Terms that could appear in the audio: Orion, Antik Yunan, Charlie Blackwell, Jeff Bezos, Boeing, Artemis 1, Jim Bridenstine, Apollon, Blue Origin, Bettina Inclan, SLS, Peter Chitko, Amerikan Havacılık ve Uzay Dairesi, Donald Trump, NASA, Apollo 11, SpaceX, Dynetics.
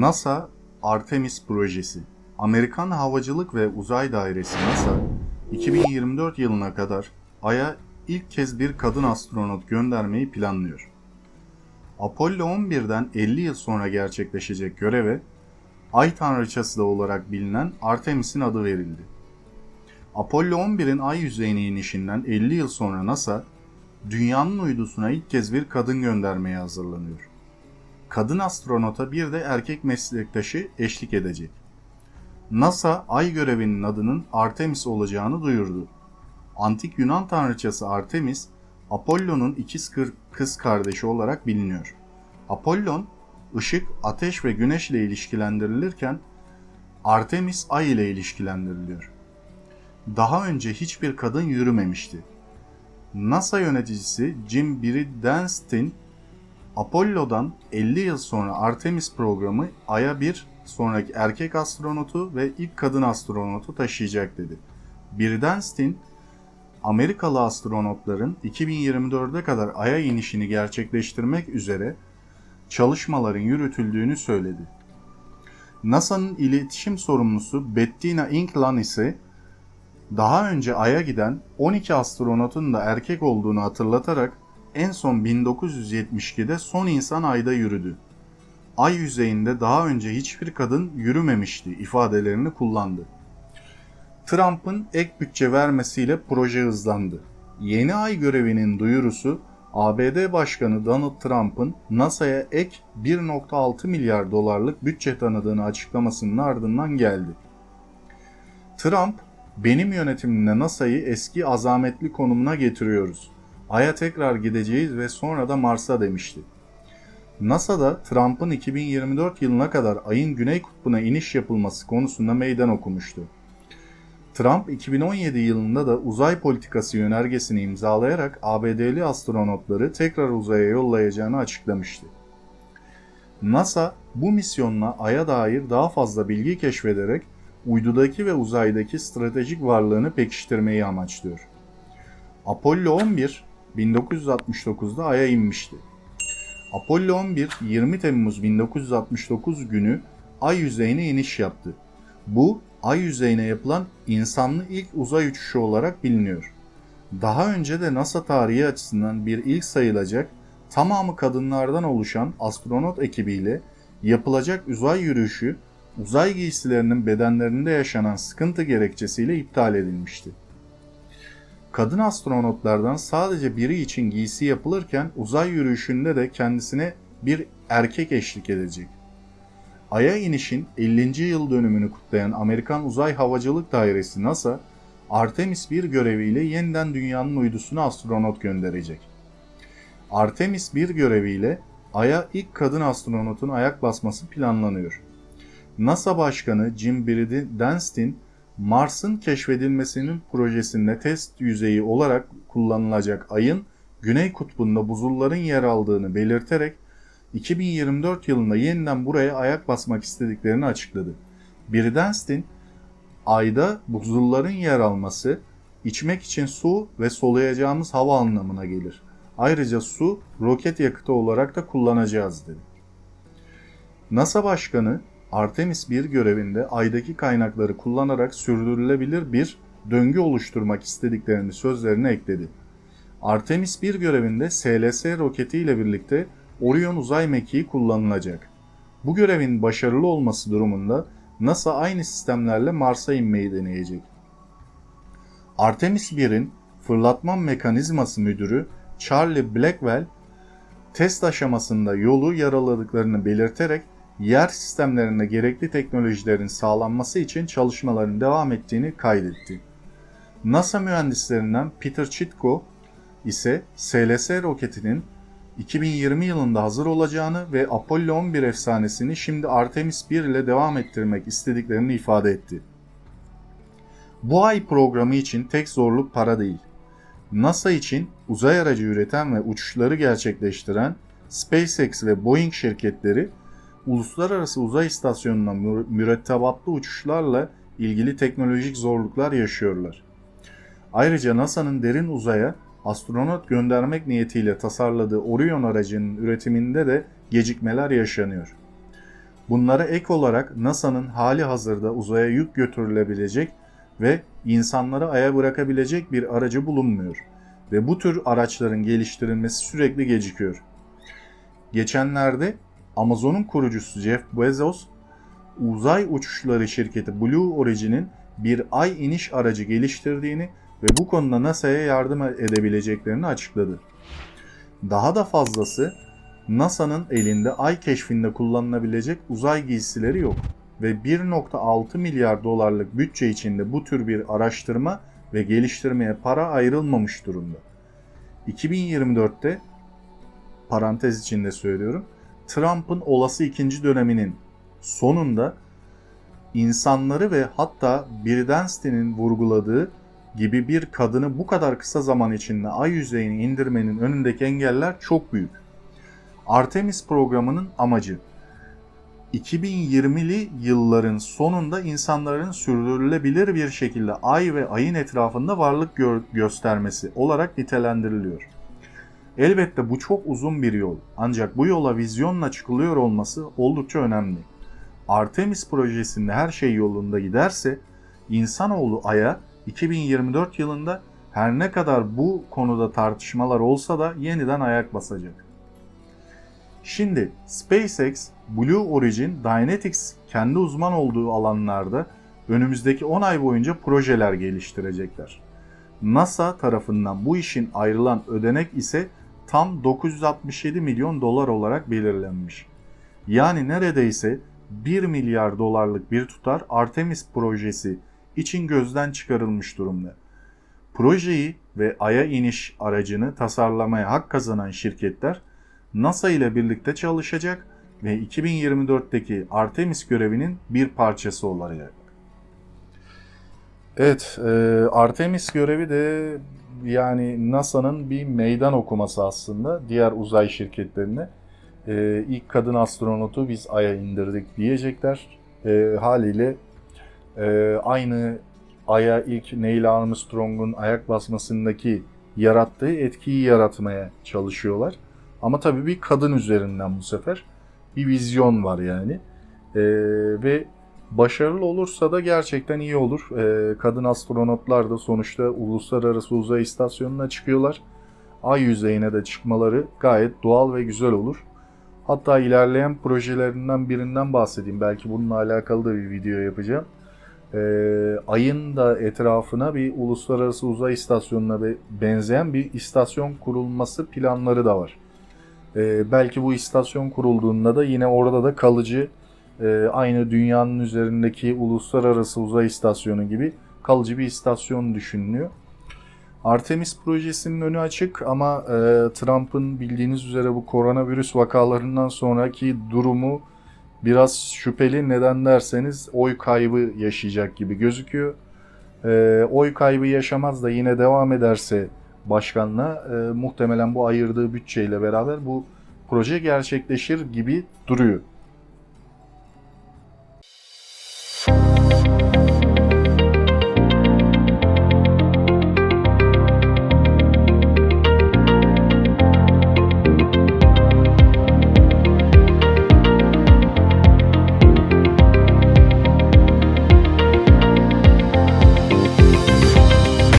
NASA Artemis projesi. Amerikan Havacılık ve Uzay Dairesi NASA, 2024 yılına kadar Ay'a ilk kez bir kadın astronot göndermeyi planlıyor. Apollo 11'den 50 yıl sonra gerçekleşecek göreve, Ay tanrıçası da olarak bilinen Artemis'in adı verildi. Apollo 11'in Ay yüzeyine inişinden 50 yıl sonra NASA, Dünya'nın uydusuna ilk kez bir kadın göndermeye hazırlanıyor. Kadın astronota bir de erkek meslektaşı eşlik edecek. NASA, Ay görevinin adının Artemis olacağını duyurdu. Antik Yunan tanrıçası Artemis, Apollo'nun ikiz kız kardeşi olarak biliniyor. Apollon, ışık, ateş ve güneş ile ilişkilendirilirken, Artemis Ay ile ilişkilendiriliyor. Daha önce hiçbir kadın yürümemişti. NASA yöneticisi Jim Bridenstine, Apollo'dan 50 yıl sonra Artemis programı Ay'a bir sonraki erkek astronotu ve ilk kadın astronotu taşıyacak dedi. Bridenstine, Amerikalı astronotların 2024'e kadar Ay'a inişini gerçekleştirmek üzere çalışmaların yürütüldüğünü söyledi. NASA'nın iletişim sorumlusu Bettina Inclan ise, daha önce Ay'a giden 12 astronotun da erkek olduğunu hatırlatarak en son 1972'de son insan Ay'da yürüdü. Ay yüzeyinde daha önce hiçbir kadın yürümemişti ifadelerini kullandı. Trump'ın ek bütçe vermesiyle proje hızlandı. Yeni Ay görevinin duyurusu, ABD Başkanı Donald Trump'ın NASA'ya ek 1.6 milyar dolarlık bütçe tanıdığını açıklamasının ardından geldi. Trump, "Benim yönetimimle NASA'yı eski azametli konumuna getiriyoruz. Ay'a tekrar gideceğiz ve sonra da Mars'a" demişti. NASA'da Trump'ın 2024 yılına kadar Ay'ın Güney Kutbu'na iniş yapılması konusunda meydan okumuştu. Trump, 2017 yılında da uzay politikası yönergesini imzalayarak ABD'li astronotları tekrar uzaya yollayacağını açıklamıştı. NASA, bu misyonla Ay'a dair daha fazla bilgi keşfederek uydudaki ve uzaydaki stratejik varlığını pekiştirmeyi amaçlıyor. Apollo 11, 1969'da Ay'a inmişti. Apollo 11, 20 Temmuz 1969 günü Ay yüzeyine iniş yaptı. Bu, Ay yüzeyine yapılan insanlı ilk uzay uçuşu olarak biliniyor. Daha önce de NASA tarihi açısından bir ilk sayılacak, tamamı kadınlardan oluşan astronot ekibiyle yapılacak uzay yürüyüşü, uzay giysilerinin bedenlerinde yaşanan sıkıntı gerekçesiyle iptal edilmişti. Kadın astronotlardan sadece biri için giysi yapılırken uzay yürüyüşünde de kendisine bir erkek eşlik edecek. Ay'a inişin 50. yıl dönümünü kutlayan Amerikan Uzay Havacılık Dairesi NASA, Artemis 1 göreviyle yeniden Dünya'nın uydusuna astronot gönderecek. Artemis 1 göreviyle Ay'a ilk kadın astronotun ayak basması planlanıyor. NASA Başkanı Jim Bridenstine, Mars'ın keşfedilmesinin projesinde test yüzeyi olarak kullanılacak Ay'ın Güney Kutbu'nda buzulların yer aldığını belirterek, 2024 yılında yeniden buraya ayak basmak istediklerini açıkladı. Bridenstine, Ay'da buzulların yer alması, içmek için su ve soluyacağımız hava anlamına gelir. Ayrıca su, roket yakıtı olarak da kullanacağız dedi. NASA Başkanı, Artemis 1 görevinde Ay'daki kaynakları kullanarak sürdürülebilir bir döngü oluşturmak istediklerini sözlerine ekledi. Artemis 1 görevinde SLS roketiyle birlikte Orion uzay mekiği kullanılacak. Bu görevin başarılı olması durumunda NASA aynı sistemlerle Mars'a inmeyi deneyecek. Artemis 1'in fırlatma mekanizması müdürü Charlie Blackwell, test aşamasında yolu yaraladıklarını belirterek yer sistemlerinde gerekli teknolojilerin sağlanması için çalışmaların devam ettiğini kaydetti. NASA mühendislerinden Peter Chitko ise SLS roketinin 2020 yılında hazır olacağını ve Apollo 11 efsanesini şimdi Artemis 1 ile devam ettirmek istediklerini ifade etti. Bu Ay programı için tek zorluk para değil. NASA için uzay aracı üreten ve uçuşları gerçekleştiren SpaceX ve Boeing şirketleri, uluslararası uzay istasyonuna mürettebatlı uçuşlarla ilgili teknolojik zorluklar yaşıyorlar. Ayrıca NASA'nın derin uzaya astronot göndermek niyetiyle tasarladığı Orion aracının üretiminde de gecikmeler yaşanıyor. Bunlara ek olarak NASA'nın hali hazırda uzaya yük götürülebilecek ve insanları aya bırakabilecek bir aracı bulunmuyor ve bu tür araçların geliştirilmesi sürekli gecikiyor. Geçenlerde Amazon'un kurucusu Jeff Bezos, uzay uçuşları şirketi Blue Origin'in bir ay iniş aracı geliştirdiğini ve bu konuda NASA'ya yardım edebileceklerini açıkladı. Daha da fazlası, NASA'nın elinde ay keşfinde kullanılabilecek uzay giysileri yok ve 1.6 milyar dolarlık bütçe içinde bu tür bir araştırma ve geliştirmeye para ayrılmamış durumda. 2024'te, parantez içinde söylüyorum, Trump'ın olası ikinci döneminin sonunda insanları ve hatta Bridenstine'in vurguladığı gibi bir kadını bu kadar kısa zaman içinde ay yüzeyine indirmenin önündeki engeller çok büyük. Artemis programının amacı, 2020'li yılların sonunda insanların sürdürülebilir bir şekilde ay ve ayın etrafında varlık göstermesi olarak nitelendiriliyor. Elbette bu çok uzun bir yol, ancak bu yola vizyonla çıkılıyor olması oldukça önemli. Artemis projesinde her şey yolunda giderse, insanoğlu aya 2024 yılında her ne kadar bu konuda tartışmalar olsa da yeniden ayak basacak. Şimdi SpaceX, Blue Origin, Dynetics kendi uzman olduğu alanlarda önümüzdeki 10 ay boyunca projeler geliştirecekler. NASA tarafından bu işin ayrılan ödenek ise tam 967 milyon dolar olarak belirlenmiş. Yani neredeyse 1 milyar dolarlık bir tutar Artemis projesi için gözden çıkarılmış durumda. Projeyi ve Ay'a iniş aracını tasarlamaya hak kazanan şirketler NASA ile birlikte çalışacak ve 2024'teki Artemis görevinin bir parçası olacak. Evet, Artemis görevi de yani NASA'nın bir meydan okuması aslında diğer uzay şirketlerine. İlk kadın astronotu biz Ay'a indirdik diyecekler. Haliyle aynı Ay'a ilk Neil Armstrong'un ayak basmasındaki yarattığı etkiyi yaratmaya çalışıyorlar. Ama tabii bir kadın üzerinden bu sefer bir vizyon var yani. Ve başarılı olursa da gerçekten iyi olur. Kadın astronotlar da sonuçta Uluslararası Uzay İstasyonu'na çıkıyorlar. Ay yüzeyine de çıkmaları gayet doğal ve güzel olur. Hatta ilerleyen projelerinden birinden bahsedeyim. Belki bununla alakalı da bir video yapacağım. Ay'ın da etrafına bir Uluslararası Uzay İstasyonu'na benzeyen bir istasyon kurulması planları da var. Belki bu istasyon kurulduğunda da yine orada da kalıcı, aynı dünyanın üzerindeki Uluslararası Uzay İstasyonu gibi kalıcı bir istasyon düşünülüyor. Artemis projesinin önü açık ama Trump'ın bildiğiniz üzere bu koronavirüs vakalarından sonraki durumu biraz şüpheli. Neden derseniz oy kaybı yaşayacak gibi gözüküyor. Oy kaybı yaşamaz da yine devam ederse başkanla muhtemelen bu ayırdığı bütçeyle beraber bu proje gerçekleşir gibi duruyor.